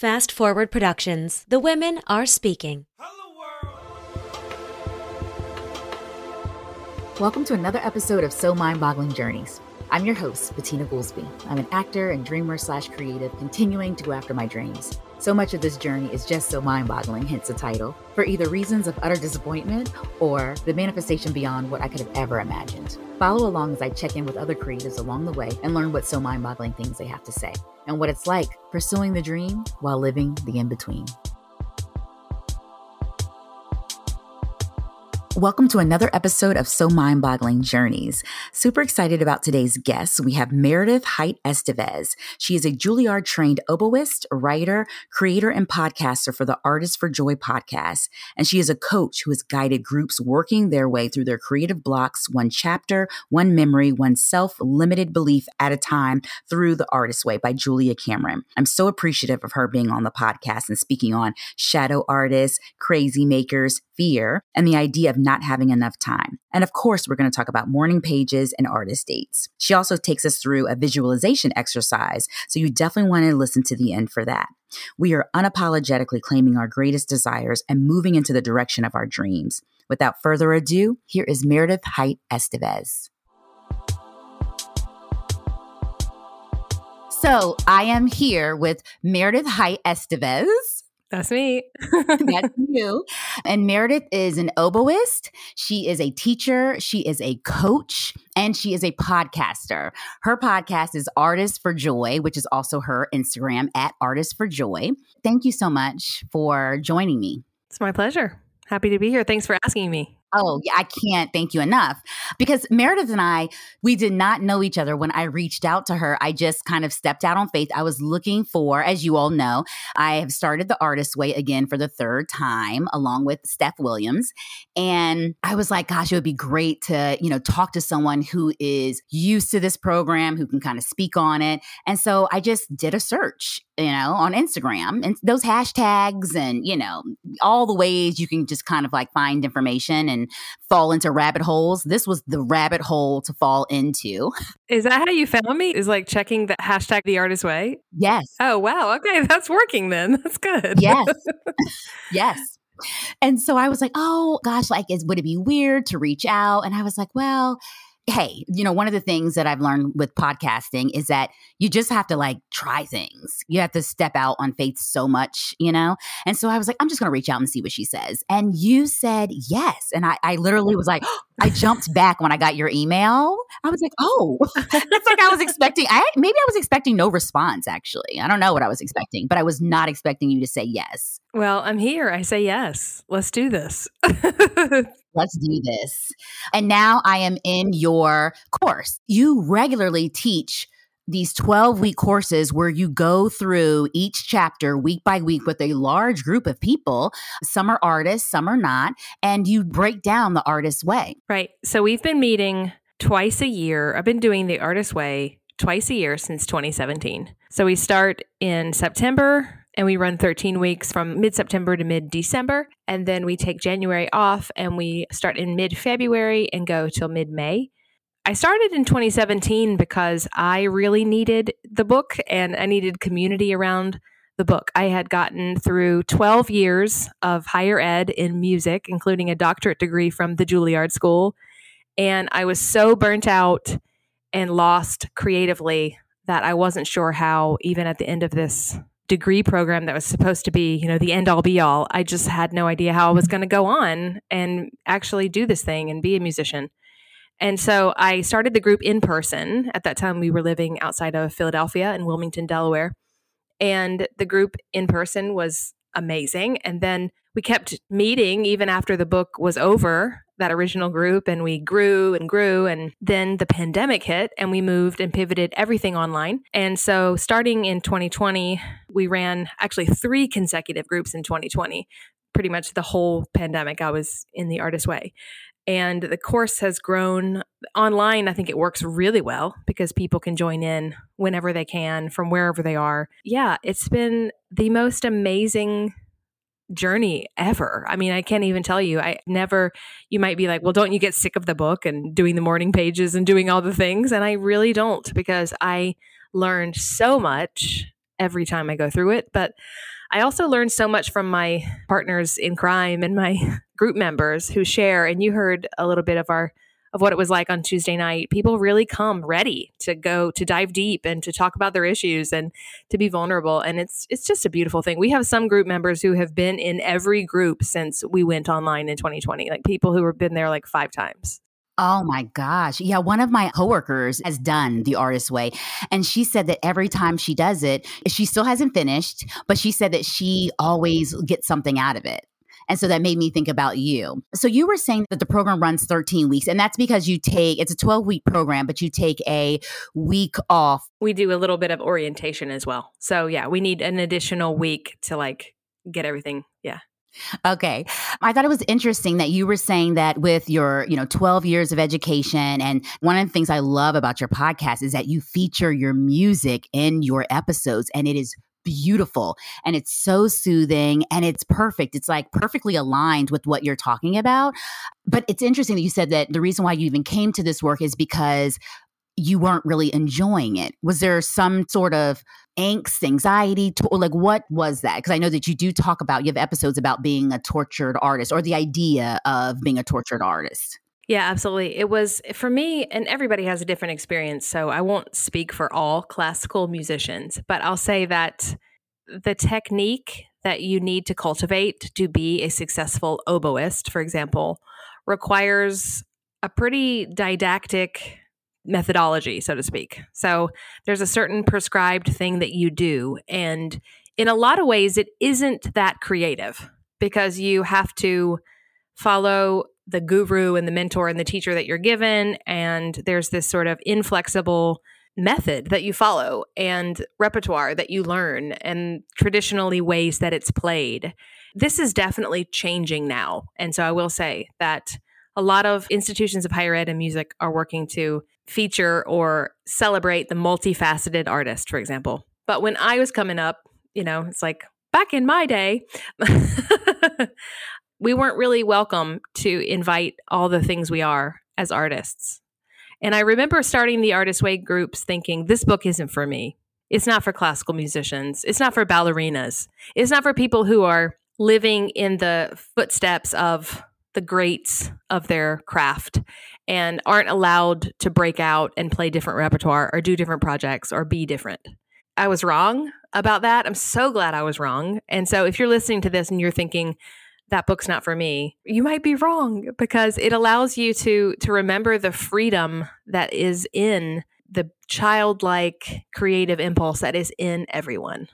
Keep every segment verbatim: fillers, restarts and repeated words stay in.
Fast Forward Productions. The Women Are Speaking. Welcome to another episode of So Mind-Boggling Journeys. I'm your host, Bettina Goolsby. I'm an actor and dreamer slash creative, continuing to go after my dreams. So much of this journey is just so mind-boggling, hence the title, for either reasons of utter disappointment or the manifestation beyond what I could have ever imagined. Follow along as I check in with other creatives along the way and learn what so mind-boggling things they have to say and what it's like pursuing the dream while living the in-between. Welcome to another episode of So Mind-Boggling Journeys. Super excited about today's guest. We have Meredith Haidt Estevez. She is a Juilliard-trained oboist, writer, creator, and podcaster for the Artists for Joy podcast. And she is a coach who has guided groups working their way through their creative blocks, one chapter, one memory, one self-limited belief at a time through The Artist's Way by Julia Cameron. I'm so appreciative of her being on the podcast and speaking on shadow artists, crazy makers, fear, and the idea of not having enough time. And of course, we're going to talk about morning pages and artist dates. She also takes us through a visualization exercise, so you definitely want to listen to the end for that. We are unapologetically claiming our greatest desires and moving into the direction of our dreams. Without further ado, here is Meredith Haidt Estevez. So I am here with Meredith Haidt Estevez. That's me. That's you. And Meredith is an oboist. She is a teacher. She is a coach. And she is a podcaster. Her podcast is Artists for Joy, which is also her Instagram at Artists for Joy. Thank you so much for joining me. It's my pleasure. Happy to be here. Thanks for asking me. Oh, yeah, I can't thank you enough, because Meredith and I, we did not know each other when I reached out to her. I just kind of stepped out on faith. I was looking for, as you all know, I have started The Artist's Way again for the third time, along with Steph Williams. And I was like, gosh, it would be great to, you know, talk to someone who is used to this program, who can kind of speak on it. And so I just did a search, you know, on Instagram and those hashtags and, you know, all the ways you can just kind of like find information and and fall into rabbit holes. This was the rabbit hole to fall into. Is that how you found me? Is like checking the hashtag The Artist's Way? Yes. Oh, wow. Okay. That's working then. That's good. Yes. Yes. And so I was like, oh gosh, like, is, would it be weird to reach out? And I was like, well, hey, you know, one of the things that I've learned with podcasting is that you just have to like try things. You have to step out on faith so much, you know? And so I was like, I'm just going to reach out and see what she says. And you said yes. And I, I literally was like, oh, I jumped back when I got your email. I was like, oh, it's like I was expecting, I maybe I was expecting no response, actually. I don't know what I was expecting, but I was not expecting you to say yes. Well, I'm here. I say yes. Let's do this. Let's do this. And now I am in your course. You regularly teach these twelve-week courses where you go through each chapter week by week with a large group of people. Some are artists, some are not, and you break down The Artist's Way. Right. So we've been meeting twice a year. I've been doing The Artist's Way twice a year since twenty seventeen. So we start in September. And we run thirteen weeks from mid-September to mid-December. And then we take January off and we start in mid-February and go till mid-May. I started in twenty seventeen because I really needed the book and I needed community around the book. I had gotten through twelve years of higher ed in music, including a doctorate degree from the Juilliard School. And I was so burnt out and lost creatively that I wasn't sure how, even at the end of this degree program that was supposed to be, you know, the end all be all. I just had no idea how I was going to go on and actually do this thing and be a musician. And so I started the group in person. At that time, we were living outside of Philadelphia in Wilmington, Delaware. And the group in person was amazing. And then we kept meeting even after the book was over, that original group, and we grew and grew. And then the pandemic hit and we moved and pivoted everything online. And so starting in twenty twenty, we ran actually three consecutive groups in twenty twenty. Pretty much the whole pandemic, I was in The Artist's Way. And the course has grown online. I think it works really well because people can join in whenever they can from wherever they are. Yeah, it's been the most amazing journey ever. I mean, I can't even tell you. I never, you might be like, well, don't you get sick of the book and doing the morning pages and doing all the things? And I really don't, because I learned so much every time I go through it. But I also learned so much from my partners in crime and my group members who share. And you heard a little bit of our of what it was like on Tuesday night. People really come ready to go to dive deep and to talk about their issues and to be vulnerable. And it's it's just a beautiful thing. We have some group members who have been in every group since we went online in twenty twenty, like people who have been there like five times. Oh my gosh. Yeah. One of my coworkers has done The Artist's Way. And she said that every time she does it, she still hasn't finished, but she said that she always gets something out of it. And so that made me think about you. So you were saying that the program runs thirteen weeks, and that's because you take, it's a twelve week program, but you take a week off. We do a little bit of orientation as well. So yeah, we need an additional week to like get everything. Yeah. Okay. I thought it was interesting that you were saying that with your, you know, twelve years of education. And one of the things I love about your podcast is that you feature your music in your episodes, and it is beautiful and it's so soothing and it's perfect. It's like perfectly aligned with what you're talking about. But it's interesting that you said that the reason why you even came to this work is because you weren't really enjoying it. Was there some sort of angst, anxiety? To, like, what was that? Because I know that you do talk about, you have episodes about being a tortured artist or the idea of being a tortured artist. Yeah, absolutely. It was for me, and everybody has a different experience. So I won't speak for all classical musicians, but I'll say that the technique that you need to cultivate to be a successful oboist, for example, requires a pretty didactic methodology, so to speak. So there's a certain prescribed thing that you do. And in a lot of ways, it isn't that creative because you have to follow the guru and the mentor and the teacher that you're given. And there's this sort of inflexible method that you follow and repertoire that you learn and traditionally ways that it's played. This is definitely changing now. And so I will say that a lot of institutions of higher ed and music are working to feature or celebrate the multifaceted artist, for example. But when I was coming up, you know, it's like back in my day, we weren't really welcome to invite all the things we are as artists. And I remember starting the Artist's Way groups thinking, this book isn't for me. It's not for classical musicians. It's not for ballerinas. It's not for people who are living in the footsteps of the greats of their craft and aren't allowed to break out and play different repertoire or do different projects or be different. I was wrong about that. I'm so glad I was wrong. And so if you're listening to this and you're thinking, that book's not for me, you might be wrong, because it allows you to to remember the freedom that is in the childlike creative impulse that is in everyone.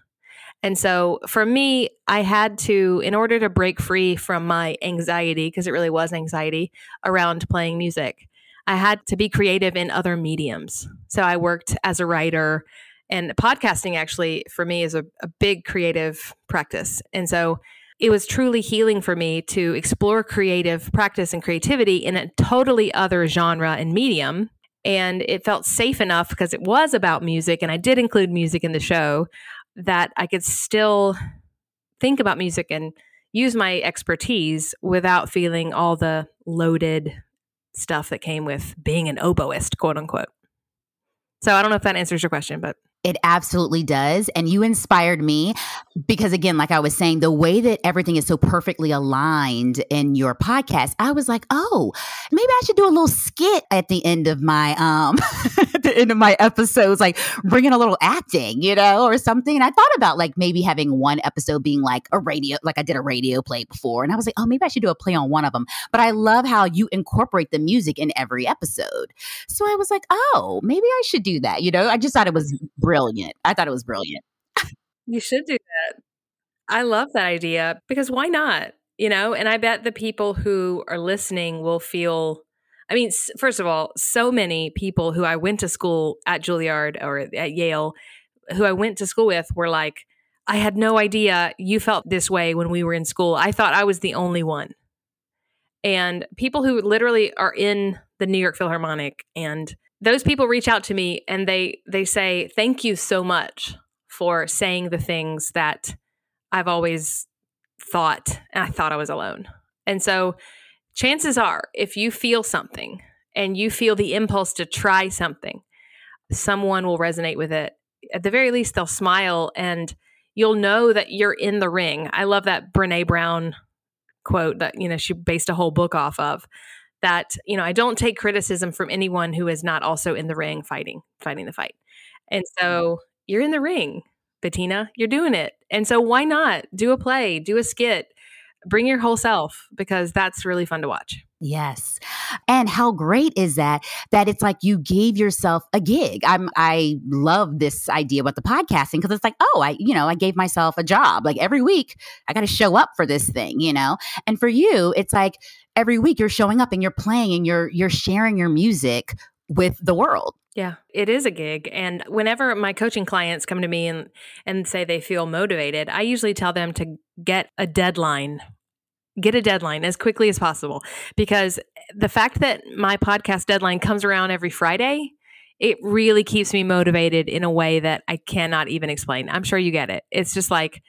And so for me, I had to, in order to break free from my anxiety, because it really was anxiety around playing music, I had to be creative in other mediums. So I worked as a writer, and podcasting actually for me is a, a big creative practice. And so it was truly healing for me to explore creative practice and creativity in a totally other genre and medium. And it felt safe enough because it was about music, and I did include music in the show, that I could still think about music and use my expertise without feeling all the loaded stuff that came with being an oboist, quote unquote. So I don't know if that answers your question, but... It absolutely does. And you inspired me because, again, like I was saying, the way that everything is so perfectly aligned in your podcast, I was like, oh, maybe I should do a little skit at the end of my um, at the end of my episodes, like bring in a little acting, you know, or something. And I thought about like maybe having one episode being like a radio, like I did a radio play before. And I was like, oh, maybe I should do a play on one of them. But I love how you incorporate the music in every episode. So I was like, oh, maybe I should do that. You know, I just thought it was brilliant. Brilliant. I thought it was brilliant. You should do that. I love that idea because why not? You know, and I bet the people who are listening will feel, I mean, first of all, so many people who I went to school at Juilliard or at Yale, who I went to school with were like, I had no idea you felt this way when we were in school. I thought I was the only one. And people who literally are in the New York Philharmonic, and those people reach out to me and they they say, thank you so much for saying the things that I've always thought, and I thought I was alone. And so chances are, if you feel something and you feel the impulse to try something, someone will resonate with it. at the very least, they'll smile and you'll know that you're in the ring. I love that Brené Brown quote that, you know, she based a whole book off of, that, you know, I don't take criticism from anyone who is not also in the ring fighting, fighting the fight. And so you're in the ring, Bettina, you're doing it. And so why not do a play, do a skit, bring your whole self, because that's really fun to watch. Yes. And how great is that, that it's like you gave yourself a gig. I'm, I love this idea about the podcasting, because it's like, oh, I, you know, I gave myself a job. Like every week I got to show up for this thing, you know? And for you, it's like every week you're showing up and you're playing and you're, you're sharing your music with the world. Yeah, it is a gig. And whenever my coaching clients come to me and, and say they feel motivated, I usually tell them to get a deadline. Get a deadline as quickly as possible, because the fact that my podcast deadline comes around every Friday, it really keeps me motivated in a way that I cannot even explain. I'm sure you get it. It's just like,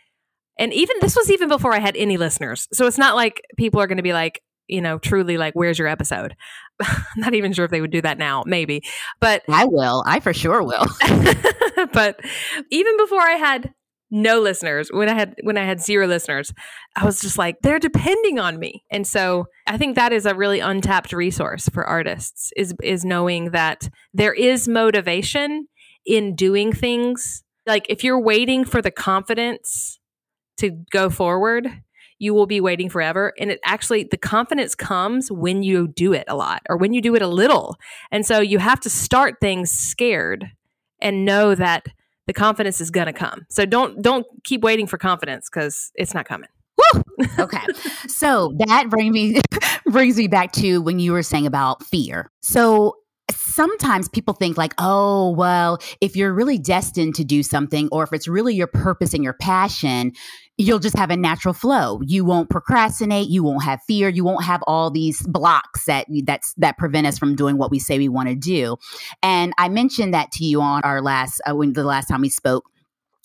and even this was even before I had any listeners. So it's not like people are going to be like, you know, truly like, where's your episode? I'm not even sure if they would do that now, maybe, but I will, I for sure will. But even before I had no listeners, when I had, when I had zero listeners, I was just like, they're depending on me. And so I think that is a really untapped resource for artists, is, is knowing that there is motivation in doing things. Like if you're waiting for the confidence to go forward, you will be waiting forever. And it actually, the confidence comes when you do it a lot, or when you do it a little. And so you have to start things scared and know that the confidence is going to come. So don't don't keep waiting for confidence, because it's not coming. Woo! Okay. So that brings me brings me back to when you were saying about fear. So sometimes people think like, oh, well, if you're really destined to do something, or if it's really your purpose and your passion, you'll just have a natural flow. You won't procrastinate. You won't have fear. You won't have all these blocks that that's, that prevent us from doing what we say we want to do. And I mentioned that to you on our last, uh, when the last time we spoke,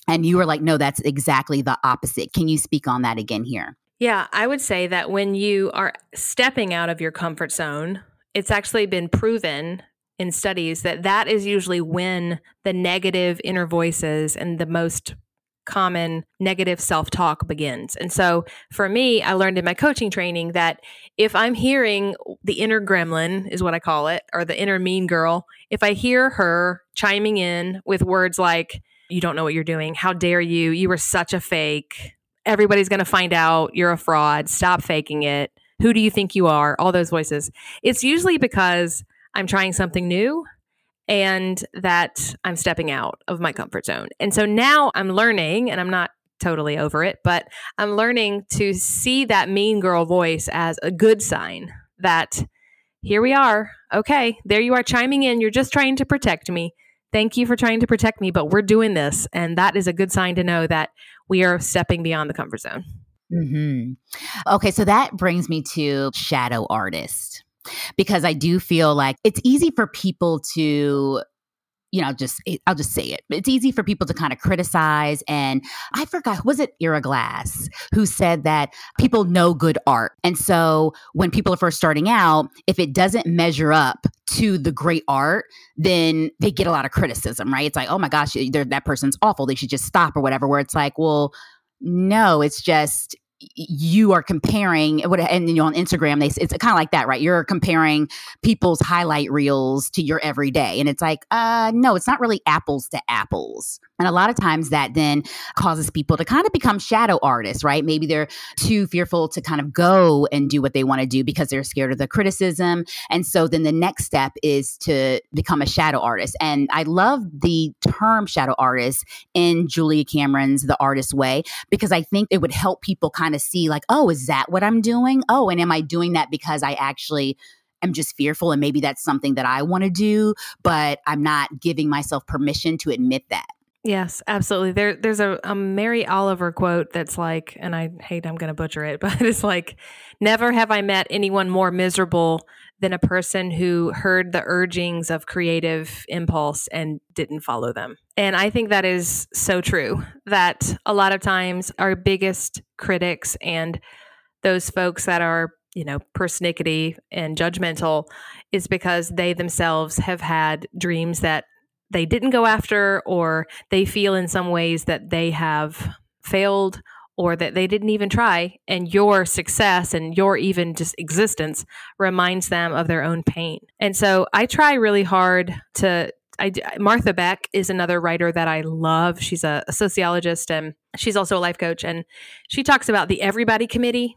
and you were like, no, that's exactly the opposite. Can you speak on that again here? Yeah, I would say that when you are stepping out of your comfort zone, it's actually been proven in studies that that is usually when the negative inner voices and the most common negative self-talk begins. And so for me, I learned in my coaching training that if I'm hearing the inner gremlin, is what I call it, or the inner mean girl, if I hear her chiming in with words like, you don't know what you're doing, how dare you, you are such a fake, everybody's going to find out, you're a fraud, stop faking it, who do you think you are, all those voices, it's usually because I'm trying something new, and that I'm stepping out of my comfort zone. And so now I'm learning, and I'm not totally over it, but I'm learning to see that mean girl voice as a good sign that here we are. Okay, there you are chiming in. You're just trying to protect me. Thank you for trying to protect me, but we're doing this. And that is a good sign to know that we are stepping beyond the comfort zone. Mm-hmm. Okay, so that brings me to shadow artist. Because I do feel like it's easy for people to, you know, just, I'll just say it. It's easy for people to kind of criticize. And I forgot, was it Ira Glass who said that people know good art? And so when people are first starting out, if it doesn't measure up to the great art, then they get a lot of criticism, right? It's like, oh my gosh, that person's awful. They should just stop or whatever, where it's like, well, no, it's just... you are comparing, and you know, on Instagram, they it's kind of like that, right? You're comparing people's highlight reels to your everyday. And it's like, uh, no, it's not really apples to apples. And a lot of times that then causes people to kind of become shadow artists, right? Maybe they're too fearful to kind of go and do what they want to do because they're scared of the criticism. And so then the next step is to become a shadow artist. And I love the term shadow artist in Julia Cameron's The Artist's Way, because I think it would help people kind of see like, oh, is that what I'm doing? Oh, and am I doing that because I actually... I'm just fearful, and maybe that's something that I want to do, but I'm not giving myself permission to admit that. Yes, absolutely. There, there's a, a Mary Oliver quote that's like, and I hate, I'm going to butcher it, but it's like, never have I met anyone more miserable than a person who heard the urgings of creative impulse and didn't follow them. And I think that is so true, that a lot of times our biggest critics and those folks that are, you know, persnickety and judgmental is because they themselves have had dreams that they didn't go after, or they feel in some ways that they have failed or that they didn't even try, and your success and your even just existence reminds them of their own pain. And so I try really hard to, I, Martha Beck is another writer that I love. She's a, a sociologist, and she's also a life coach. And she talks about the everybody committee,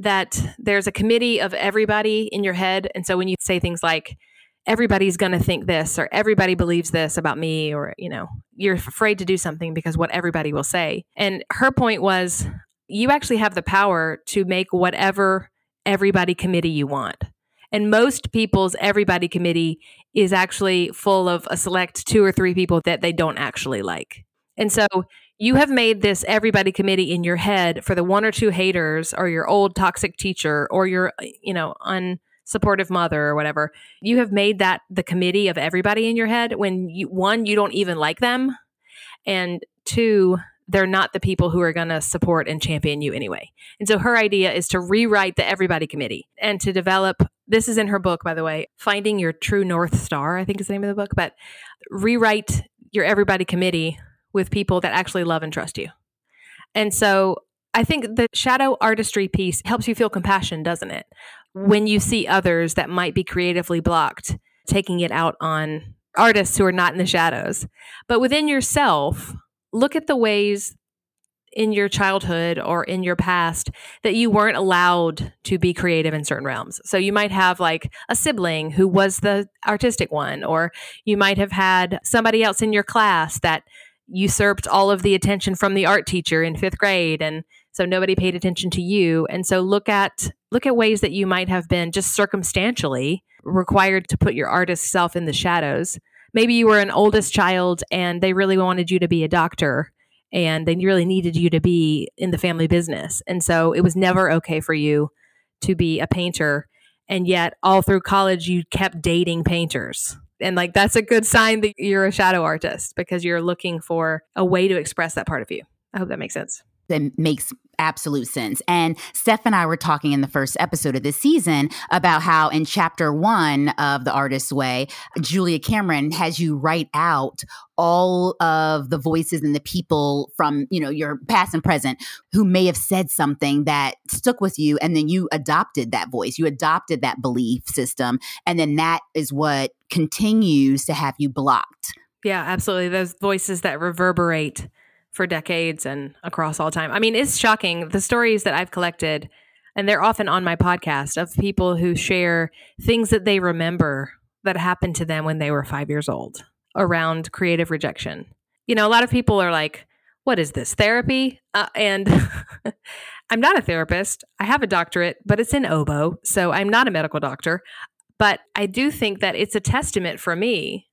that there's a committee of everybody in your head. And so when you say things like, everybody's going to think this, or everybody believes this about me, or, you know, you're afraid to do something because what everybody will say. And her point was, you actually have the power to make whatever everybody committee you want. And most people's everybody committee is actually full of a select two or three people that they don't actually like. And so you have made this everybody committee in your head for the one or two haters, or your old toxic teacher, or your, you know, un supportive mother or whatever. You have made that the committee of everybody in your head when you, one, you don't even like them. And two, they're not the people who are going to support and champion you anyway. And so her idea is to rewrite the everybody committee and to develop, this is in her book, by the way, Finding Your True North Star, I think is the name of the book, but rewrite your everybody committee with people that actually love and trust you. And so I think the shadow artistry piece helps you feel compassion, doesn't it? When you see others that might be creatively blocked, taking it out on artists who are not in the shadows. But within yourself, look at the ways in your childhood or in your past that you weren't allowed to be creative in certain realms. So you might have like a sibling who was the artistic one, or you might have had somebody else in your class that usurped all of the attention from the art teacher in fifth grade, and so nobody paid attention to you. And so look at look at ways that you might have been just circumstantially required to put your artist self in the shadows. Maybe you were an oldest child and they really wanted you to be a doctor, and they really needed you to be in the family business. And so it was never okay for you to be a painter. And yet all through college, you kept dating painters. And like, that's a good sign that you're a shadow artist, because you're looking for a way to express that part of you. I hope that makes sense. That makes absolute sense. And Steph and I were talking in the first episode of this season about how in chapter one of The Artist's Way, Julia Cameron has you write out all of the voices and the people from, you know, your past and present who may have said something that stuck with you. And then you adopted that voice, you adopted that belief system. And then that is what continues to have you blocked. Yeah, absolutely. Those voices that reverberate for decades and across all time. I mean, it's shocking. The stories that I've collected, and they're often on my podcast, of people who share things that they remember that happened to them when they were five years old around creative rejection. You know, a lot of people are like, what is this, therapy? Uh, and I'm not a therapist. I have a doctorate, but it's in oboe. So I'm not a medical doctor. But I do think that it's a testament for me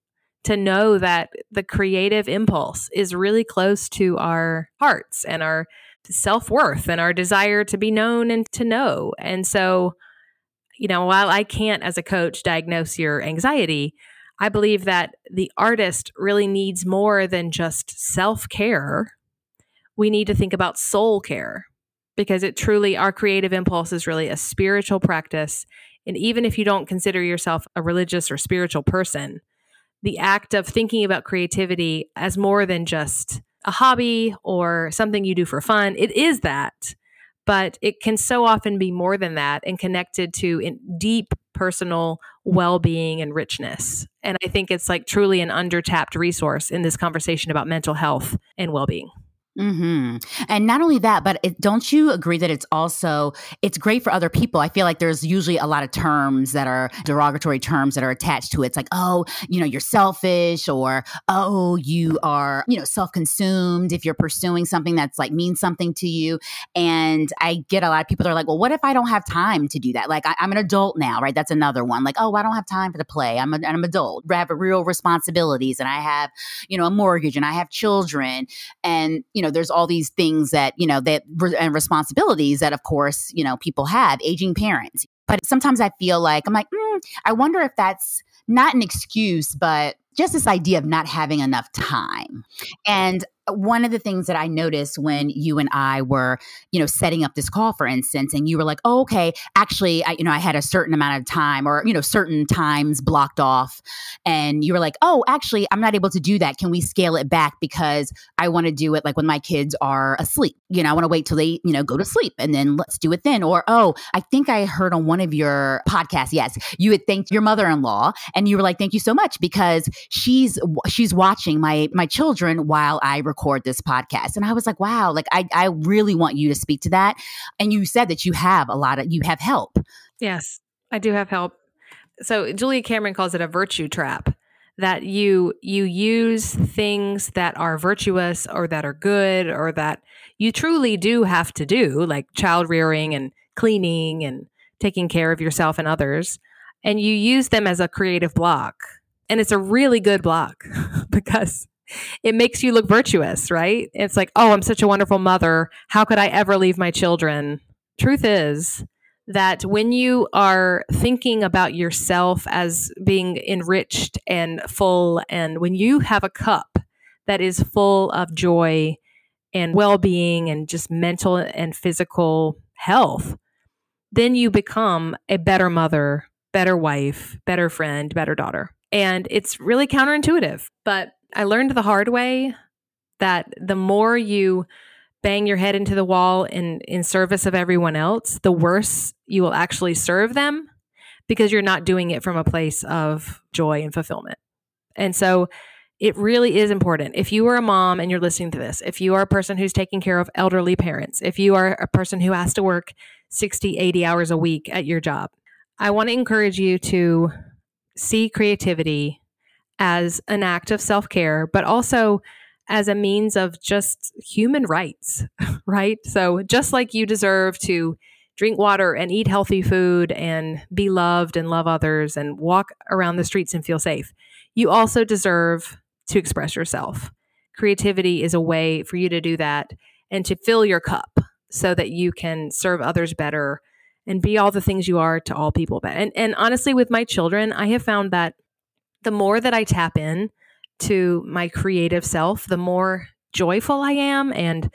to know that the creative impulse is really close to our hearts and our self-worth and our desire to be known and to know. And so, you know, while I can't as a coach diagnose your anxiety, I believe that the artist really needs more than just self-care. We need to think about soul care, because it truly, our creative impulse is really a spiritual practice. And even if you don't consider yourself a religious or spiritual person, the act of thinking about creativity as more than just a hobby or something you do for fun, it is that, but it can so often be more than that and connected to in deep personal well-being and richness. And I think it's like truly an under-tapped resource in this conversation about mental health and well-being. Mm-hmm. And not only that, but it, don't you agree that it's also, it's great for other people? I feel like there's usually a lot of terms that are derogatory terms that are attached to it. It's like, oh, you know, you're selfish, or, oh, you are, you know, self-consumed if you're pursuing something that's like means something to you. And I get a lot of people that are like, well, what if I don't have time to do that? Like, I, I'm an adult now, right? That's another one. Like, oh, I don't have time for the play. I'm, a, I'm an adult. I have real responsibilities, and I have, you know, a mortgage, and I have children, and, you know, Know, there's all these things that, you know, that and responsibilities that, of course, you know, people have, aging parents. But sometimes I feel like I'm like, mm, I wonder if that's not an excuse, but just this idea of not having enough time. And one of the things that I noticed when you and I were, you know, setting up this call, for instance, and you were like, oh, okay, actually, I, you know, I had a certain amount of time or, you know, certain times blocked off. And you were like, oh, actually, I'm not able to do that. Can we scale it back? Because I want to do it like when my kids are asleep, you know, I want to wait till they, you know, go to sleep and then let's do it then. Or, oh, I think I heard on one of your podcasts, yes, you had thanked your mother-in-law and you were like, thank you so much because she's, she's watching my, my children while I record. record this podcast. And I was like, wow, like I, I really want you to speak to that. And you said that you have a lot of, you have help. Yes, I do have help. So Julia Cameron calls it a virtue trap, that you, you use things that are virtuous or that are good or that you truly do have to do, like child rearing and cleaning and taking care of yourself and others. And you use them as a creative block. And it's a really good block because it makes you look virtuous, right? It's like, oh, I'm such a wonderful mother. How could I ever leave my children? Truth is that when you are thinking about yourself as being enriched and full, and when you have a cup that is full of joy and well-being and just mental and physical health, then you become a better mother, better wife, better friend, better daughter. And it's really counterintuitive, but I learned the hard way that the more you bang your head into the wall in, in service of everyone else, the worse you will actually serve them because you're not doing it from a place of joy and fulfillment. And so it really is important. If you are a mom and you're listening to this, if you are a person who's taking care of elderly parents, if you are a person who has to work sixty, eighty hours a week at your job, I want to encourage you to see creativity as an act of self-care, but also as a means of just human rights, right? So just like you deserve to drink water and eat healthy food and be loved and love others and walk around the streets and feel safe, you also deserve to express yourself. Creativity is a way for you to do that and to fill your cup so that you can serve others better and be all the things you are to all people. And, and honestly, with my children, I have found that the more that I tap in to my creative self, the more joyful I am and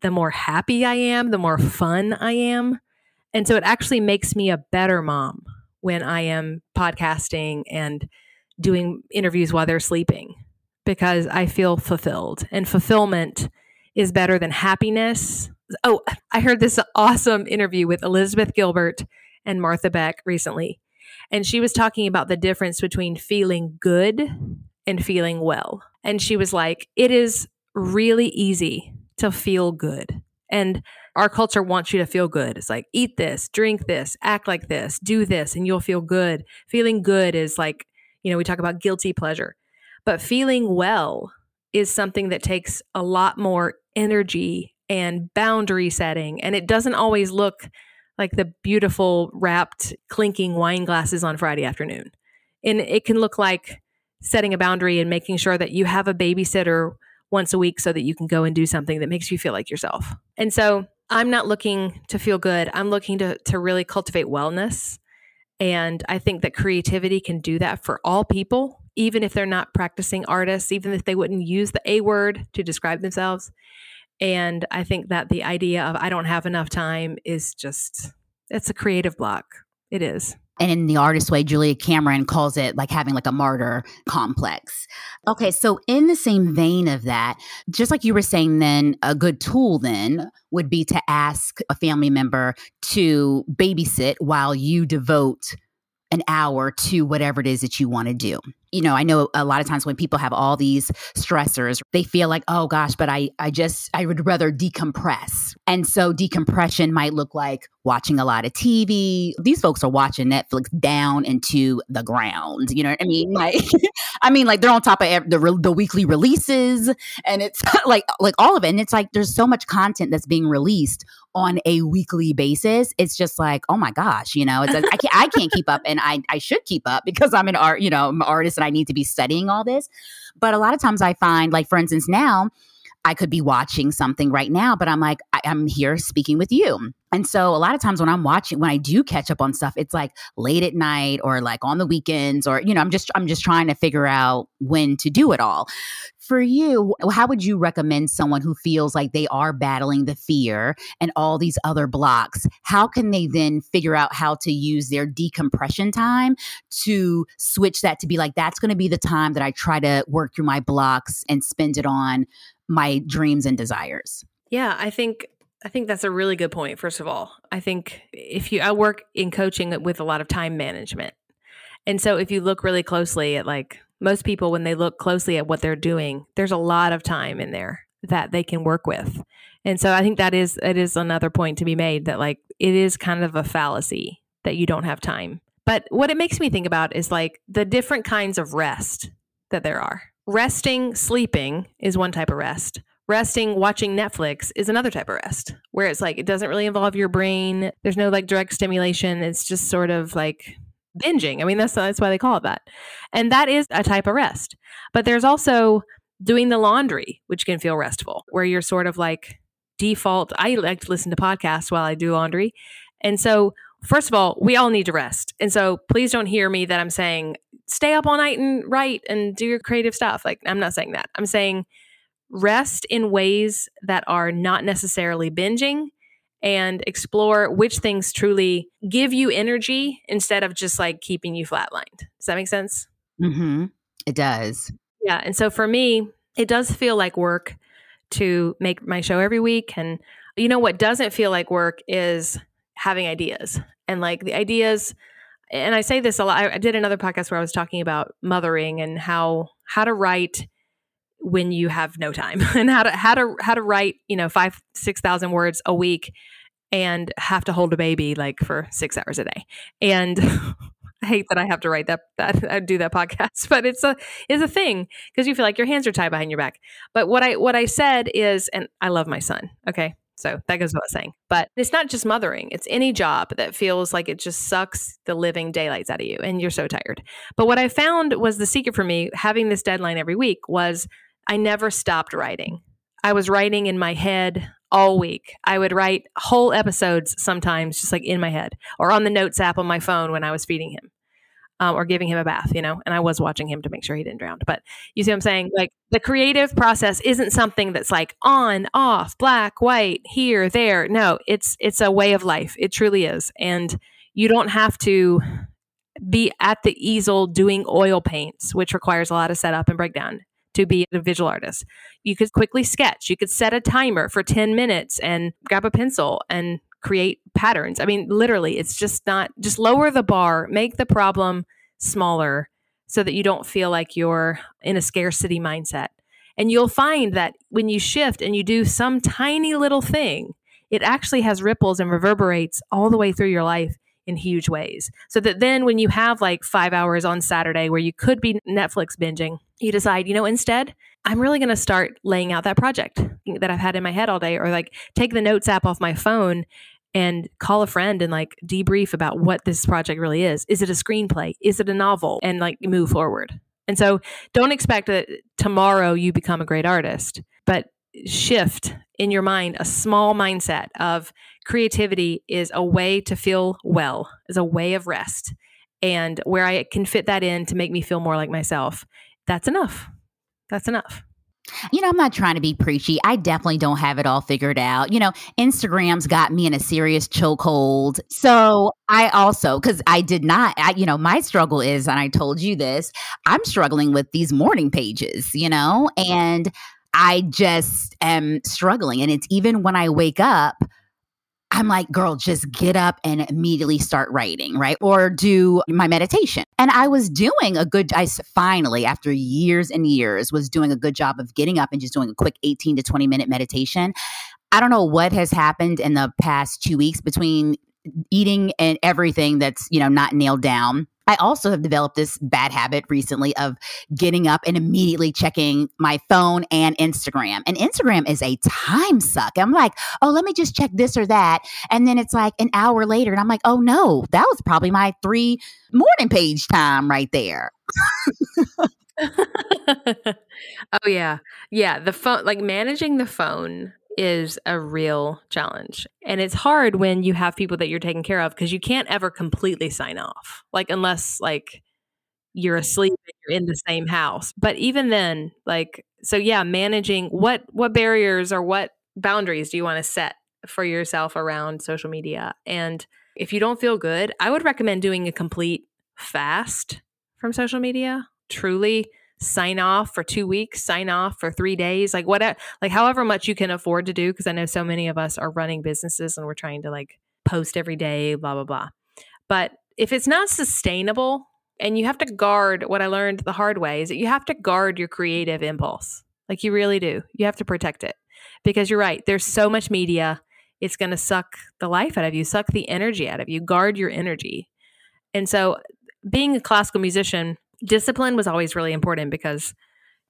the more happy I am, the more fun I am. And so it actually makes me a better mom when I am podcasting and doing interviews while they're sleeping because I feel fulfilled. And fulfillment is better than happiness. Oh, I heard this awesome interview with Elizabeth Gilbert and Martha Beck recently. And she was talking about the difference between feeling good and feeling well. And she was like, it is really easy to feel good. And our culture wants you to feel good. It's like, eat this, drink this, act like this, do this, and you'll feel good. Feeling good is like, you know, we talk about guilty pleasure. But feeling well is something that takes a lot more energy and boundary setting. And it doesn't always look like the beautiful wrapped clinking wine glasses on Friday afternoon. And it can look like setting a boundary and making sure that you have a babysitter once a week so that you can go and do something that makes you feel like yourself. And so I'm not looking to feel good. I'm looking to to really cultivate wellness. And I think that creativity can do that for all people, even if they're not practicing artists, even if they wouldn't use the A word to describe themselves. And I think that the idea of I don't have enough time is just, it's a creative block. It is. And in The Artist's Way, Julia Cameron calls it like having like a martyr complex. Okay. So in the same vein of that, just like you were saying, then a good tool then would be to ask a family member to babysit while you devote an hour to whatever it is that you want to do. You know, I know a lot of times when people have all these stressors, they feel like, oh gosh, but I, I just, I would rather decompress. And so decompression might look like watching a lot of T V. These folks are watching Netflix down into the ground. You know what I mean? Like, I mean, like they're on top of the, re- the weekly releases and it's like, like all of it. And it's like, there's so much content that's being released on a weekly basis. It's just like, oh my gosh, you know, it's like, I can't, I can't keep up and I, I should keep up because I'm an art, you know, I'm an artist. And I need to be studying all this. But a lot of times I find, like, for instance, now I could be watching something right now, but I'm like, I, I'm here speaking with you. And so a lot of times when I'm watching, when I do catch up on stuff, it's like late at night or like on the weekends, or, you know, I'm just, I'm just trying to figure out when to do it all. For you, how would you recommend someone who feels like they are battling the fear and all these other blocks? How can they then figure out how to use their decompression time to switch that to be like, that's going to be the time that I try to work through my blocks and spend it on my dreams and desires? Yeah, I think I think that's a really good point. First of all, I think if you, I work in coaching with a lot of time management. And so if you look really closely at, like, most people, when they look closely at what they're doing, there's a lot of time in there that they can work with. And so I think that is, it is another point to be made, that like, it is kind of a fallacy that you don't have time. But what it makes me think about is like the different kinds of rest that there are. Resting, sleeping is one type of rest. Resting, watching Netflix is another type of rest, where it's like, it doesn't really involve your brain. There's no like direct stimulation. It's just sort of like binging. I mean, that's that's why they call it that. And that is a type of rest. But there's also doing the laundry, which can feel restful, where you're sort of like default. I like to listen to podcasts while I do laundry. And so, first of all, we all need to rest. And so please don't hear me that I'm saying stay up all night and write and do your creative stuff. Like, I'm not saying that. I'm saying rest in ways that are not necessarily binging, and explore which things truly give you energy instead of just like keeping you flatlined. Does that make sense? Mm-hmm. It does. Yeah. And so for me, it does feel like work to make my show every week. And you know, what doesn't feel like work is having ideas and like the ideas. And I say this a lot. I did another podcast where I was talking about mothering and how, how to write when you have no time, and how to, how to, how to write, you know, five, six thousand words a week and have to hold a baby like for six hours a day. And I hate that I have to write that, that I do that podcast, but it's a, it's a thing, because you feel like your hands are tied behind your back. But what I, what I said is, and I love my son. Okay. So that goes without saying, but it's not just mothering. It's any job that feels like it just sucks the living daylights out of you and you're so tired. But what I found was the secret for me having this deadline every week was I never stopped writing. I was writing in my head all week. I would write whole episodes sometimes just like in my head, or on the notes app on my phone when I was feeding him um, or giving him a bath, you know, and I was watching him to make sure he didn't drown. But you see what I'm saying? Like, the creative process isn't something that's like on, off, black, white, here, there. No, it's, it's a way of life. It truly is. And you don't have to be at the easel doing oil paints, which requires a lot of setup and breakdown, to be a visual artist. You could quickly sketch. You could set a timer for ten minutes and grab a pencil and create patterns. I mean, literally, it's just not, just lower the bar, make the problem smaller so that you don't feel like you're in a scarcity mindset. And you'll find that when you shift and you do some tiny little thing, it actually has ripples and reverberates all the way through your life in huge ways. So that then when you have like five hours on Saturday where you could be Netflix binging, you decide, you know, instead, I'm really going to start laying out that project that I've had in my head all day, or like take the notes app off my phone and call a friend and like debrief about what this project really is. Is it a screenplay? Is it a novel? And like move forward. And so don't expect that tomorrow you become a great artist, but shift in your mind a small mindset of creativity is a way to feel well, is a way of rest. And where I can fit that in to make me feel more like myself, that's enough. That's enough. You know, I'm not trying to be preachy. I definitely don't have it all figured out. You know, Instagram's got me in a serious chokehold. So I also, because I did not, I, you know, my struggle is, and I told you this, I'm struggling with these morning pages, you know, and I just am struggling. And it's even when I wake up, I'm like, girl, just get up and immediately start writing, right? Or do my meditation. And I was doing a good, I finally, after years and years, was doing a good job of getting up and just doing a quick eighteen to twenty minute meditation. I don't know what has happened in the past two weeks between eating and everything that's, you know, not nailed down. I also have developed this bad habit recently of getting up and immediately checking my phone and Instagram. And Instagram is a time suck. I'm like, oh, let me just check this or that. And then it's like an hour later and I'm like, oh no, that was probably my three morning page time right there. oh yeah. Yeah. The phone, like managing the phone is a real challenge. And it's hard when you have people that you're taking care of, because you can't ever completely sign off. Like, unless like you're asleep and you're in the same house. But even then, like, so yeah, managing what, what barriers or what boundaries do you want to set for yourself around social media? And if you don't feel good, I would recommend doing a complete fast from social media. Truly sign off for two weeks, sign off for three days, like whatever, like however much you can afford to do. Cause I know so many of us are running businesses and we're trying to like post every day, blah, blah, blah. But if it's not sustainable, and you have to guard, what I learned the hard way is that you have to guard your creative impulse. Like you really do. You have to protect it, because you're right. There's so much media. It's going to suck the life out of you, suck the energy out of you, guard your energy. And so being a classical musician, discipline was always really important, because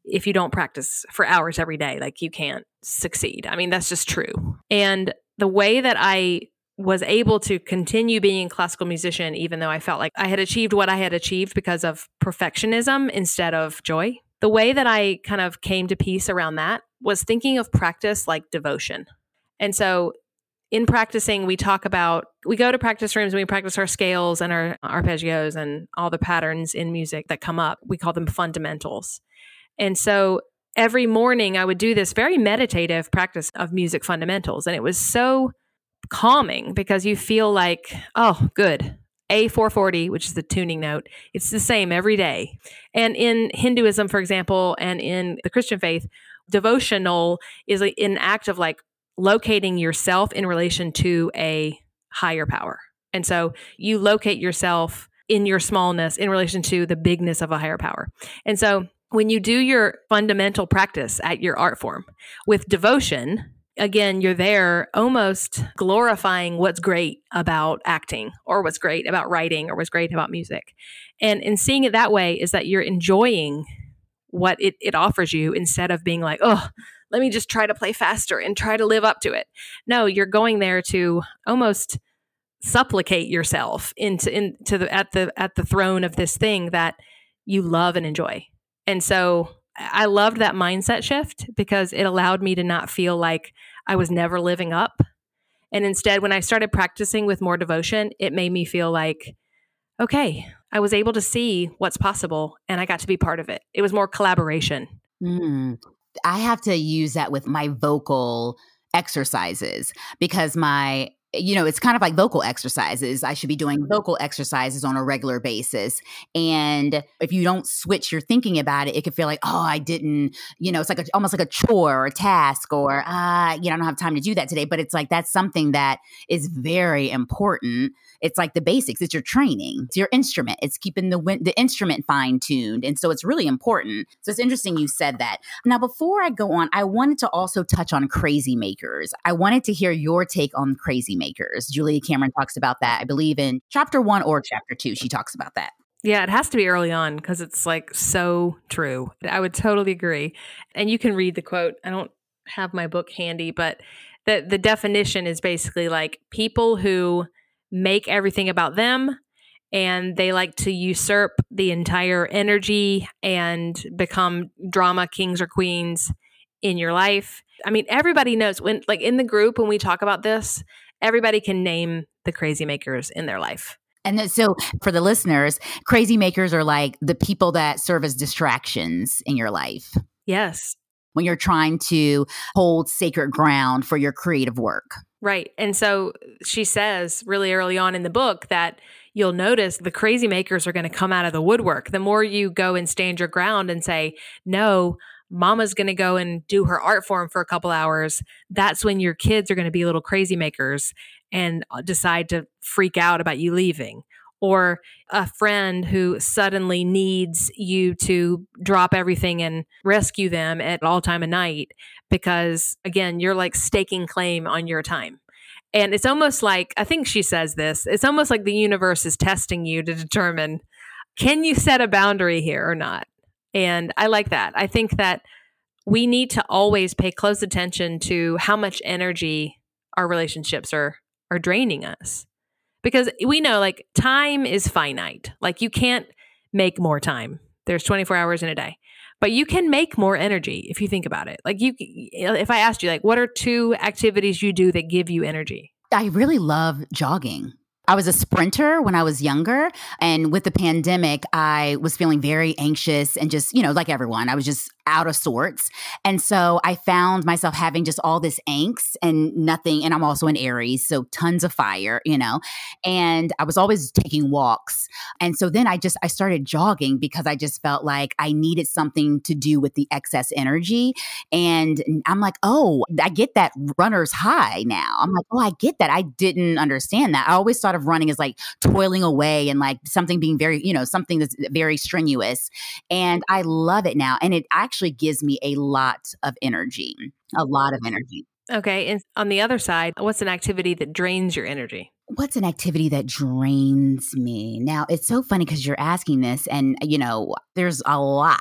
if you don't practice for hours every day, like you can't succeed. I mean, that's just true. And the way that I was able to continue being a classical musician, even though I felt like I had achieved what I had achieved because of perfectionism instead of joy, the way that I kind of came to peace around that was thinking of practice like devotion. And so in practicing, we talk about, we go to practice rooms and we practice our scales and our arpeggios and all the patterns in music that come up. We call them fundamentals. And so every morning I would do this very meditative practice of music fundamentals. And it was so calming, because you feel like, oh, good. A four forty, which is the tuning note, it's the same every day. And in Hinduism, for example, and in the Christian faith, devotional is an act of like locating yourself in relation to a higher power. And so you locate yourself in your smallness in relation to the bigness of a higher power. And so when you do your fundamental practice at your art form with devotion, again, you're there almost glorifying what's great about acting, or what's great about writing, or what's great about music. And in seeing it that way is that you're enjoying what it, it offers you, instead of being like, oh, let me just try to play faster and try to live up to it. No, you're going there to almost supplicate yourself into into the at the at the throne of this thing that you love and enjoy. And so I loved that mindset shift, because it allowed me to not feel like I was never living up. And instead, when I started practicing with more devotion, it made me feel like, okay, I was able to see what's possible and I got to be part of it. It was more collaboration. Mm. I have to use that with my vocal exercises, because my, you know, it's kind of like vocal exercises. I should be doing vocal exercises on a regular basis. And if you don't switch your thinking about it, it could feel like, oh, I didn't, you know, it's like a, almost like a chore or a task, or, uh, you know, I don't have time to do that today. But it's like, that's something that is very important. It's like the basics. It's your training. It's your instrument. It's keeping the win- the instrument fine-tuned. And so it's really important. So it's interesting you said that. Now, before I go on, I wanted to also touch on crazy makers. I wanted to hear your take on crazy makers. Julia Cameron talks about that, I believe, in chapter one or chapter two. She talks about that. Yeah, it has to be early on, because it's like so true. I would totally agree. And you can read the quote. I don't have my book handy, but the, the definition is basically like people who make everything about them, and they like to usurp the entire energy and become drama kings or queens in your life. I mean, everybody knows when, like in the group, when we talk about this, everybody can name the crazy makers in their life. And then, so for the listeners, crazy makers are like the people that serve as distractions in your life. Yes. When you're trying to hold sacred ground for your creative work. Right. And so she says really early on in the book that you'll notice the crazy makers are going to come out of the woodwork. The more you go and stand your ground and say, no, mama's going to go and do her art form for a couple hours, that's when your kids are going to be little crazy makers and decide to freak out about you leaving. Or a friend who suddenly needs you to drop everything and rescue them at all time of night, because again, you're like staking claim on your time. And it's almost like, I think she says this, it's almost like the universe is testing you to determine, can you set a boundary here or not? And I like that. I think that we need to always pay close attention to how much energy our relationships are are draining us. Because we know like time is finite. Like you can't make more time. There's twenty-four hours in a day. But you can make more energy if you think about it. Like you, if I asked you, like, what are two activities you do that give you energy? I really love jogging. I was a sprinter when I was younger. And with the pandemic, I was feeling very anxious and just, you know, like everyone, I was just out of sorts. And so I found myself having just all this angst and nothing. And I'm also an Aries, so tons of fire, you know, and I was always taking walks. And so then I just, I started jogging because I just felt like I needed something to do with the excess energy. And I'm like, oh, I get that runner's high now. I'm like, oh, I get that. I didn't understand that. I always thought of running as like toiling away and like something being very, you know, something that's very strenuous. And I love it now. And it actually gives me a lot of energy, a lot of energy. Okay. And on the other side, what's an activity that drains your energy? What's an activity that drains me? Now, it's so funny because you're asking this and, you know, there's a lot.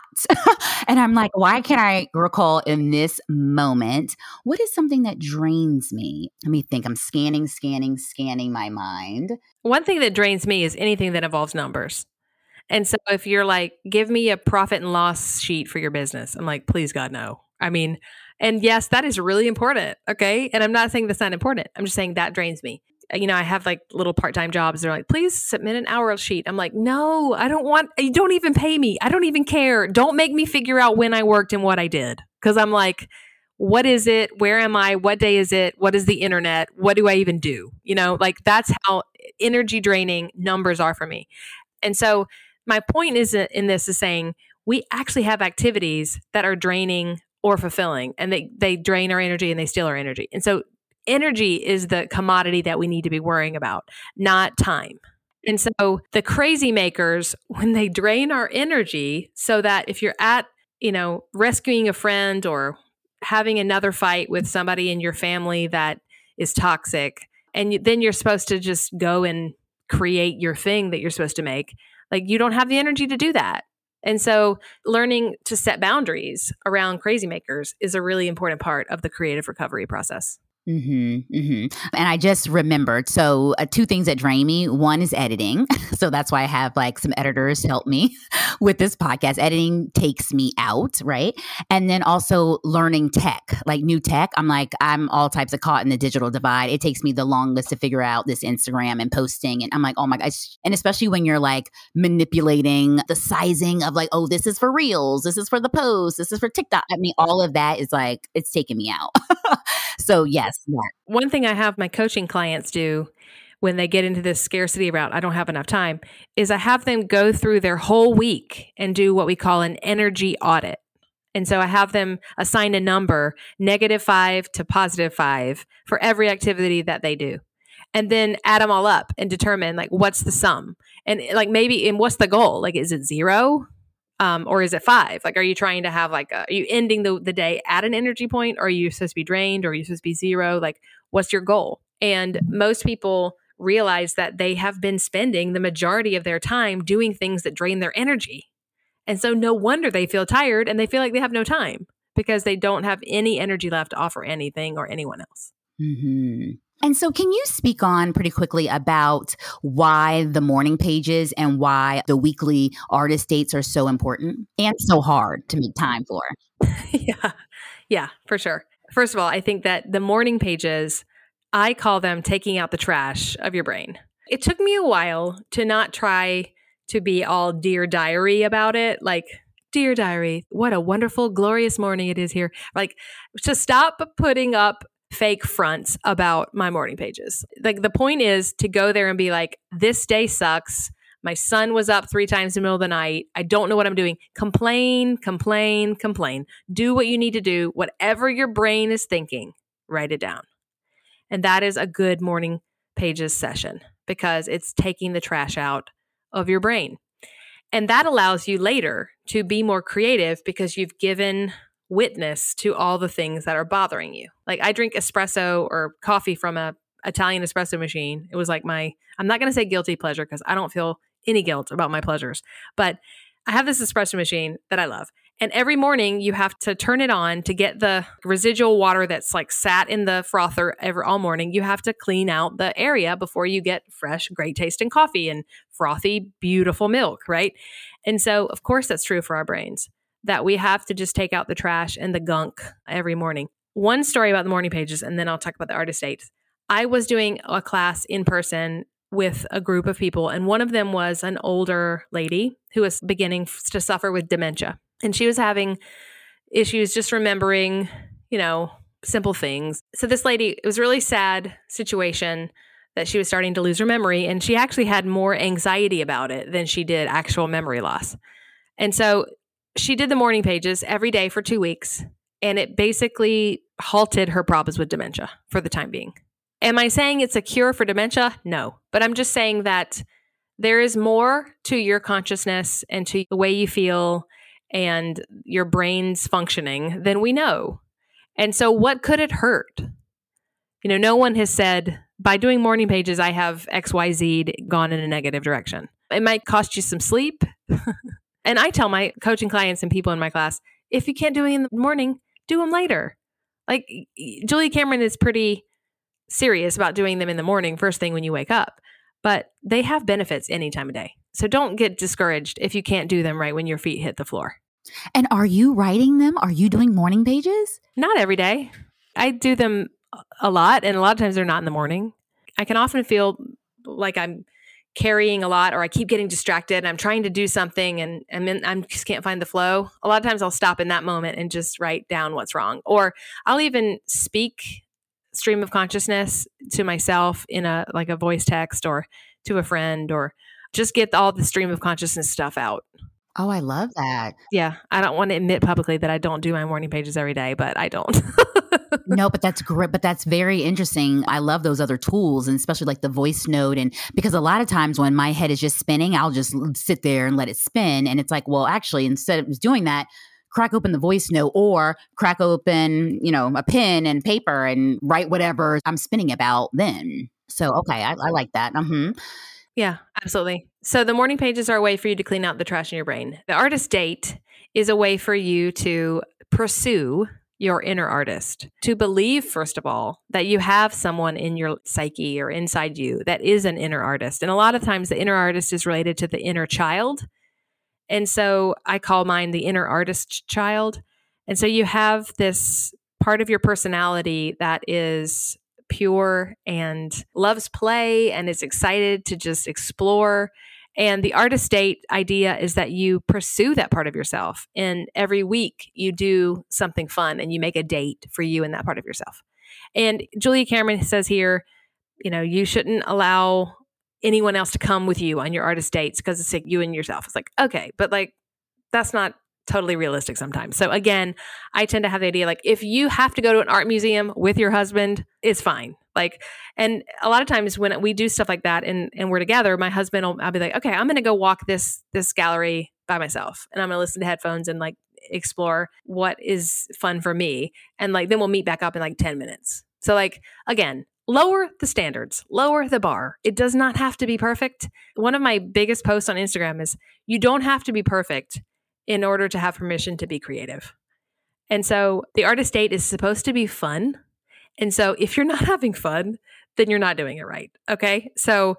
And I'm like, why can't I recall in this moment, what is something that drains me? Let me think. I'm scanning, scanning, scanning my mind. One thing that drains me is anything that involves numbers. And so if you're like, give me a profit and loss sheet for your business, I'm like, please, God, no. I mean, and yes, that is really important. Okay. And I'm not saying that's not important. I'm just saying that drains me. You know, I have like little part-time jobs. They're like, please submit an hour sheet. I'm like, no, I don't want, you don't even pay me. I don't even care. Don't make me figure out when I worked and what I did. Cause I'm like, what is it? Where am I? What day is it? What is the internet? What do I even do? You know, like that's how energy draining numbers are for me. And so my point is in this is saying we actually have activities that are draining or fulfilling and they, they drain our energy and they steal our energy. And so energy is the commodity that we need to be worrying about, not time. And so the crazy makers, when they drain our energy, so that if you're at, you know, rescuing a friend or having another fight with somebody in your family that is toxic, and then you're supposed to just go and create your thing that you're supposed to make, like you don't have the energy to do that. And so learning to set boundaries around crazy makers is a really important part of the creative recovery process. Mm-hmm, mm-hmm. And I just remembered. So uh, two things that drain me. One is editing. So that's why I have like some editors help me with this podcast. Editing takes me out. Right. And then also learning tech, like new tech. I'm like, I'm all types of caught in the digital divide. It takes me the longest to figure out this Instagram and posting. And I'm like, oh my gosh. And especially when you're like manipulating the sizing of like, oh, this is for reels. This is for the post. This is for TikTok. I mean, all of that is like, it's taking me out. So yes. Yeah. One thing I have my coaching clients do when they get into this scarcity route, I don't have enough time, is I have them go through their whole week and do what we call an energy audit. And so I have them assign a number, negative five to positive five for every activity that they do. And then add them all up and determine like, what's the sum? And like, maybe, and what's the goal? Like, is it zero? Um, or is it five? Like, are you trying to have like, a, are you ending the, the day at an energy point? Or are you supposed to be drained? Or are you supposed to be zero? Like, what's your goal? And most people realize that they have been spending the majority of their time doing things that drain their energy. And so no wonder they feel tired and they feel like they have no time because they don't have any energy left to offer anything or anyone else. Mm-hmm. And so can you speak on pretty quickly about why the morning pages and why the weekly artist dates are so important and so hard to make time for? Yeah, yeah, for sure. First of all, I think that the morning pages, I call them taking out the trash of your brain. It took me a while to not try to be all Dear Diary about it, like, Dear Diary, what a wonderful, glorious morning it is here. Like, to stop putting up fake fronts about my morning pages. Like, the point is to go there and be like, this day sucks. My son was up three times in the middle of the night. I don't know what I'm doing. Complain, complain, complain. Do what you need to do. Whatever your brain is thinking, write it down. And that is a good morning pages session because it's taking the trash out of your brain. And that allows you later to be more creative because you've given witness to all the things that are bothering you. Like, I drink espresso or coffee from a Italian espresso machine. It was like my, I'm not going to say guilty pleasure because I don't feel any guilt about my pleasures, but I have this espresso machine that I love. And every morning you have to turn it on to get the residual water that's like sat in the frother ever all morning. You have to clean out the area before you get fresh, great tasting coffee and frothy, beautiful milk, right? And so of course that's true for our brains, that we have to just take out the trash and the gunk every morning. One story about the morning pages, and then I'll talk about the artist aids. I was doing a class in person with a group of people, and one of them was an older lady who was beginning to suffer with dementia. And she was having issues just remembering, you know, simple things. So this lady, it was a really sad situation that she was starting to lose her memory, and she actually had more anxiety about it than she did actual memory loss. And so she did the morning pages every day for two weeks, and it basically halted her problems with dementia for the time being. Am I saying it's a cure for dementia? No. But I'm just saying that there is more to your consciousness and to the way you feel and your brain's functioning than we know. And so what could it hurt? You know, no one has said, by doing morning pages, I have X Y Z'd gone in a negative direction. It might cost you some sleep. And I tell my coaching clients and people in my class, if you can't do it in the morning, do them later. Like Julia Cameron is pretty serious about doing them in the morning, first thing when you wake up. But they have benefits any time of day. So don't get discouraged if you can't do them right when your feet hit the floor. And are you writing them? Are you doing morning pages? Not every day. I do them a lot, and a lot of times they're not in the morning. I can often feel like I'm carrying a lot, or I keep getting distracted. I'm trying to do something and I'm in, I'm just can't find the flow. A lot of times I'll stop in that moment and just write down what's wrong. Or I'll even speak stream of consciousness to myself in a like a voice text or to a friend, or just get all the stream of consciousness stuff out. Oh, I love that. Yeah. I don't want to admit publicly that I don't do my morning pages every day, but I don't. No, but that's great. But that's very interesting. I love those other tools, and especially like the voice note. And because a lot of times when my head is just spinning, I'll just sit there and let it spin. And it's like, well, actually, instead of doing that, crack open the voice note or crack open, you know, a pen and paper and write whatever I'm spinning about then. So, okay, I, I like that. Mm-hmm. Yeah, absolutely. So the morning pages are a way for you to clean out the trash in your brain. The artist date is a way for you to pursue your inner artist, to believe, first of all, that you have someone in your psyche or inside you that is an inner artist. And a lot of times the inner artist is related to the inner child. And so I call mine the inner artist child. And so you have this part of your personality that is pure and loves play and is excited to just explore. And the artist date idea is that you pursue that part of yourself. And every week you do something fun and you make a date for you and that part of yourself. And Julia Cameron says here, you know, you shouldn't allow anyone else to come with you on your artist dates because it's like you and yourself. It's like, okay, but like, that's not totally realistic sometimes. So again, I tend to have the idea, like if you have to go to an art museum with your husband, it's fine. Like, and a lot of times when we do stuff like that and, and we're together, my husband will, I'll be like, okay, I'm going to go walk this, this gallery by myself. And I'm going to listen to headphones and like explore what is fun for me. And like, then we'll meet back up in like ten minutes. So like, again, lower the standards, lower the bar. It does not have to be perfect. One of my biggest posts on Instagram is you don't have to be perfect in order to have permission to be creative. And so the artist date is supposed to be fun. And so if you're not having fun, then you're not doing it right. Okay. So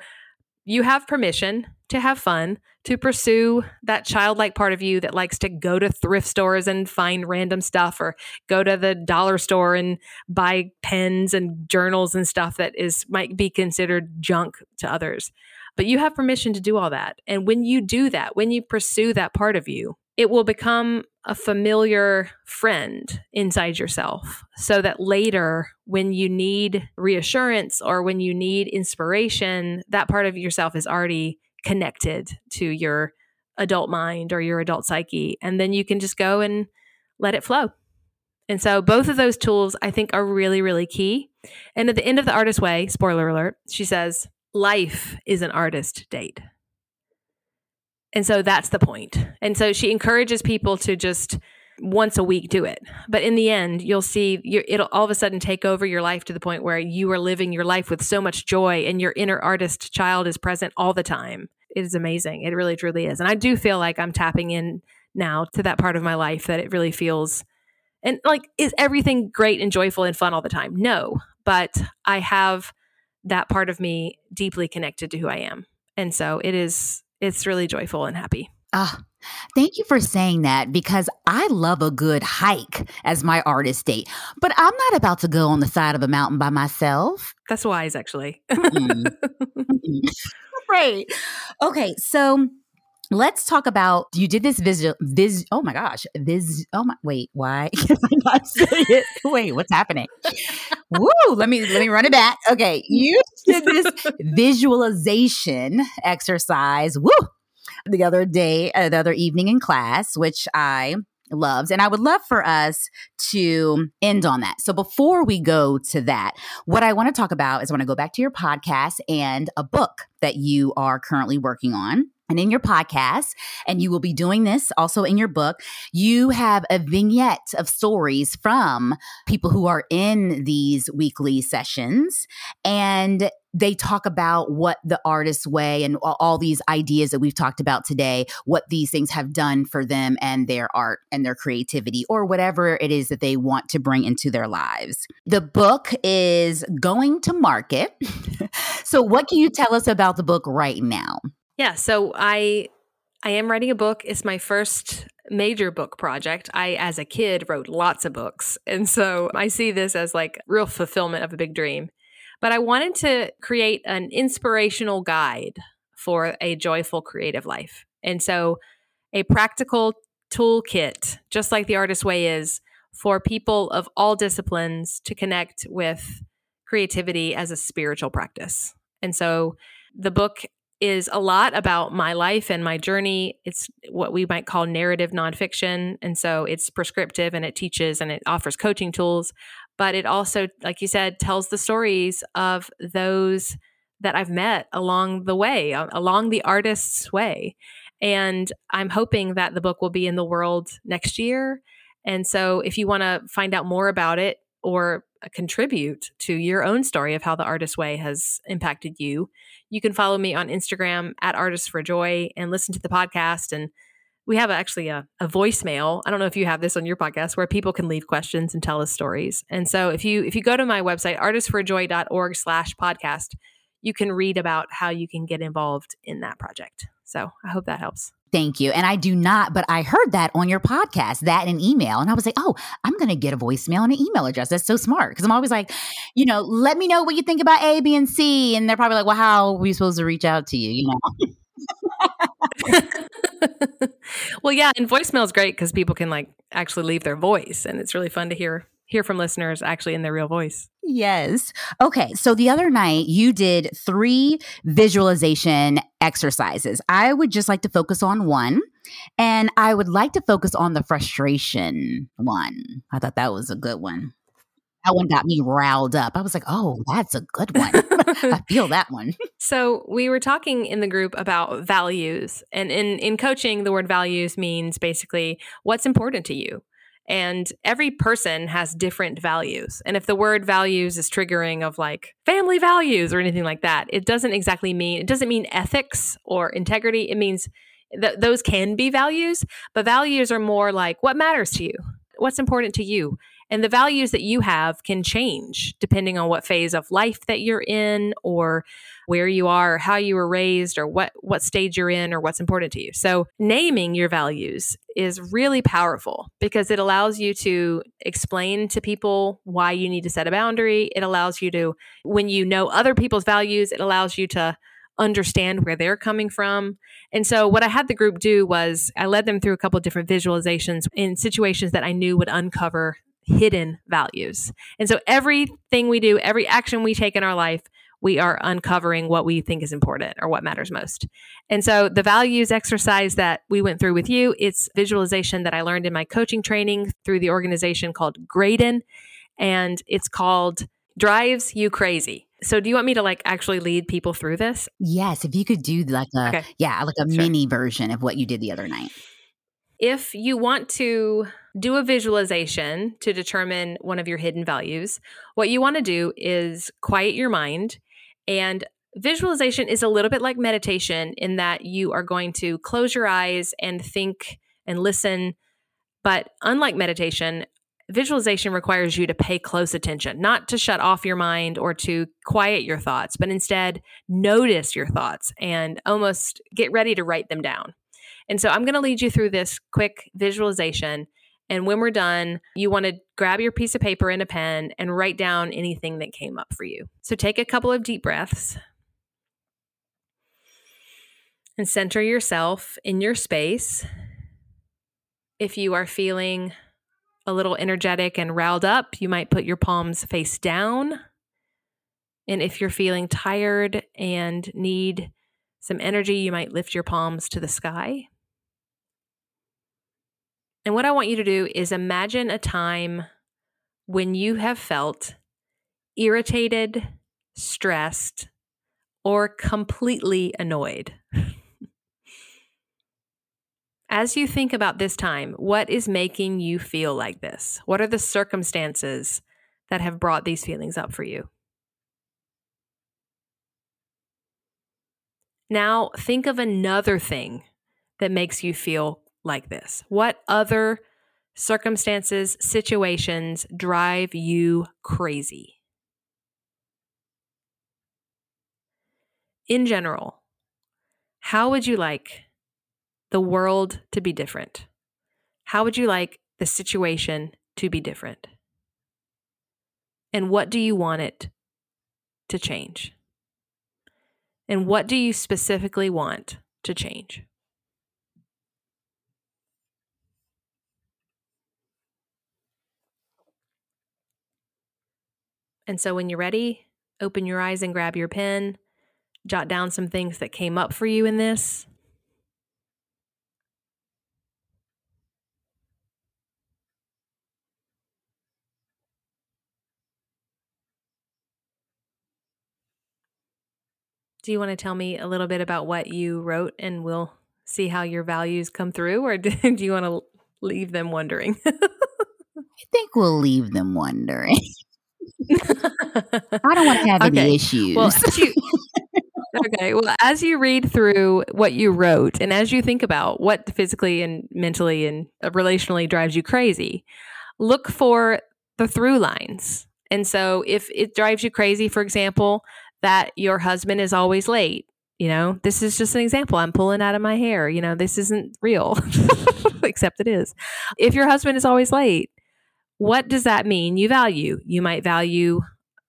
you have permission to have fun, to pursue that childlike part of you that likes to go to thrift stores and find random stuff, or go to the dollar store and buy pens and journals and stuff that is might be considered junk to others. But you have permission to do all that. And when you do that, when you pursue that part of you, it will become a familiar friend inside yourself, so that later when you need reassurance or when you need inspiration, that part of yourself is already connected to your adult mind or your adult psyche. And then you can just go and let it flow. And so both of those tools, I think, are really, really key. And at the end of The Artist's Way, spoiler alert, she says, life is an artist date. And so that's the point. And so she encourages people to just once a week do it. But in the end, you'll see you're, it'll all of a sudden take over your life to the point where you are living your life with so much joy and your inner artist child is present all the time. It is amazing. It really, truly is. And I do feel like I'm tapping in now to that part of my life that it really feels, and like, is everything great and joyful and fun all the time? No, but I have that part of me deeply connected to who I am. And so it is, it's really joyful and happy. Ah, thank you for saying that, because I love a good hike as my artist date, but I'm not about to go on the side of a mountain by myself. That's wise, actually. Mm-hmm. Right. Okay. So let's talk about, you did this visual, vis, oh my gosh, this, oh my, wait, why? I'm not saying it. Wait, what's happening? Woo, let me, let me run it back. Okay. You did this visualization exercise. Woo. The other day, uh, the other evening in class, which I loved. And I would love for us to end on that. So before we go to that, what I want to talk about is I want to go back to your podcast and a book that you are currently working on. And in your podcast, and you will be doing this also in your book, you have a vignette of stories from people who are in these weekly sessions. And they talk about what the artist's way and all these ideas that we've talked about today, what these things have done for them and their art and their creativity, or whatever it is that they want to bring into their lives. The book is going to market. So what can you tell us about the book right now? Yeah, so I I am writing a book. It's my first major book project. I, as a kid, wrote lots of books. And so I see this as like real fulfillment of a big dream. But I wanted to create an inspirational guide for a joyful creative life. And so a practical toolkit, just like The Artist's Way is, for people of all disciplines to connect with creativity as a spiritual practice. And so the book is a lot about my life and my journey. It's what we might call narrative nonfiction. And so it's prescriptive and it teaches and it offers coaching tools. But it also, like you said, tells the stories of those that I've met along the way, along the artist's way. And I'm hoping that the book will be in the world next year. And so if you want to find out more about it or contribute to your own story of how the Artist's Way has impacted you, you can follow me on Instagram at Artists for Joy and listen to the podcast. And we have actually a, a voicemail. I don't know if you have this on your podcast, where people can leave questions and tell us stories. And so if you if you go to my website, artists for joy dot org slash podcast, you can read about how you can get involved in that project. So I hope that helps. Thank you. And I do not, but I heard that on your podcast, that in an email. And I was like, oh, I'm going to get a voicemail and an email address. That's so smart. Because I'm always like, you know, let me know what you think about A, B, and C. And they're probably like, well, how are we supposed to reach out to you? You know? Well, yeah. And voicemail is great because people can like actually leave their voice. And it's really fun to hear. hear from listeners actually in their real voice. Yes. Okay. So the other night you did three visualization exercises. I would just like to focus on one, and I would like to focus on the frustration one. I thought that was a good one. That one got me riled up. I was like, oh, that's a good one. I feel that one. So we were talking in the group about values, and in, in coaching, the word values means basically what's important to you. And every person has different values. And if the word values is triggering of like family values or anything like that, it doesn't exactly mean, it doesn't mean ethics or integrity. It means that those can be values, but values are more like what matters to you, what's important to you. And the values that you have can change depending on what phase of life that you're in or where you are, or how you were raised, or what, what stage you're in, or what's important to you. So naming your values is really powerful because it allows you to explain to people why you need to set a boundary. It allows you to, when you know other people's values, it allows you to understand where they're coming from. And so what I had the group do was I led them through a couple of different visualizations in situations that I knew would uncover hidden values. And so everything we do, every action we take in our life, we are uncovering what we think is important or what matters most. And so the values exercise that we went through with you, it's visualization that I learned in my coaching training through the organization called Graydon, and it's called Drives You Crazy. So do you want me to like actually lead people through this? Yes, if you could do like a, okay. yeah, like a sure. mini version of what you did the other night. If you want to do a visualization to determine one of your hidden values, what you want to do is quiet your mind. And visualization is a little bit like meditation in that you are going to close your eyes and think and listen. But unlike meditation, visualization requires you to pay close attention, not to shut off your mind or to quiet your thoughts, but instead notice your thoughts and almost get ready to write them down. And so I'm going to lead you through this quick visualization. And when we're done, you want to grab your piece of paper and a pen and write down anything that came up for you. So take a couple of deep breaths and center yourself in your space. If you are feeling a little energetic and riled up, you might put your palms face down. And if you're feeling tired and need some energy, you might lift your palms to the sky. And what I want you to do is imagine a time when you have felt irritated, stressed, or completely annoyed. As you think about this time, what is making you feel like this? What are the circumstances that have brought these feelings up for you? Now, think of another thing that makes you feel like this. What other circumstances, situations drive you crazy? In general, how would you like the world to be different? How would you like the situation to be different? And what do you want it to change? And what do you specifically want to change? And so when you're ready, open your eyes and grab your pen. Jot down some things that came up for you in this. Do you want to tell me a little bit about what you wrote, and we'll see how your values come through? Or do you want to leave them wondering? I think we'll leave them wondering. I don't want to have okay. any issues. Well, you, okay. Well, as you read through what you wrote and as you think about what physically and mentally and relationally drives you crazy, look for the through lines. And so if it drives you crazy, for example, that your husband is always late. You know, this is just an example. I'm pulling out of my hair. You know, this isn't real, except it is. If your husband is always late, what does that mean you value? You might value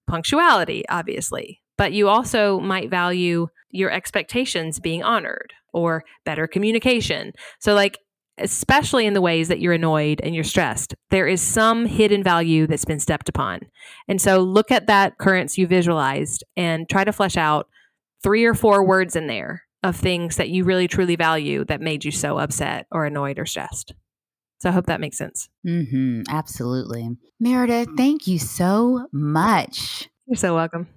punctuality, obviously, but you also might value your expectations being honored or better communication. So like, especially in the ways that you're annoyed and you're stressed, there is some hidden value that's been stepped upon. And so look at that occurrence you visualized and try to flesh out three or four words in there of things that you really truly value that made you so upset or annoyed or stressed. So I hope that makes sense. Mm-hmm, absolutely. Meredith, thank you so much. You're so welcome.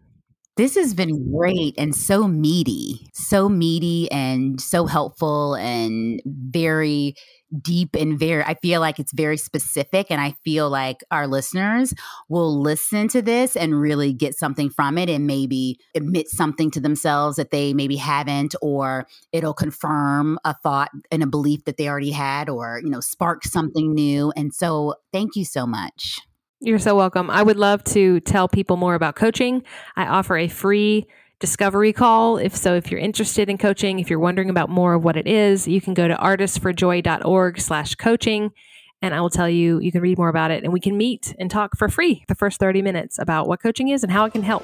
This has been great and so meaty, so meaty and so helpful and very deep and very, I feel like it's very specific, and I feel like our listeners will listen to this and really get something from it and maybe admit something to themselves that they maybe haven't, or it'll confirm a thought and a belief that they already had, or, you know, spark something new. And so thank you so much. You're so welcome. I would love to tell people more about coaching. I offer a free discovery call. If so, if you're interested in coaching, if you're wondering about more of what it is, you can go to artists for joy dot org slash coaching, and I will tell you, you can read more about it, and we can meet and talk for free the first thirty minutes about what coaching is and how it can help.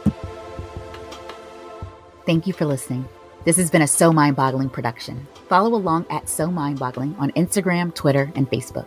Thank you for listening. This has been a So Mind Boggling production. Follow along at So Mind Boggling on Instagram, Twitter, and Facebook.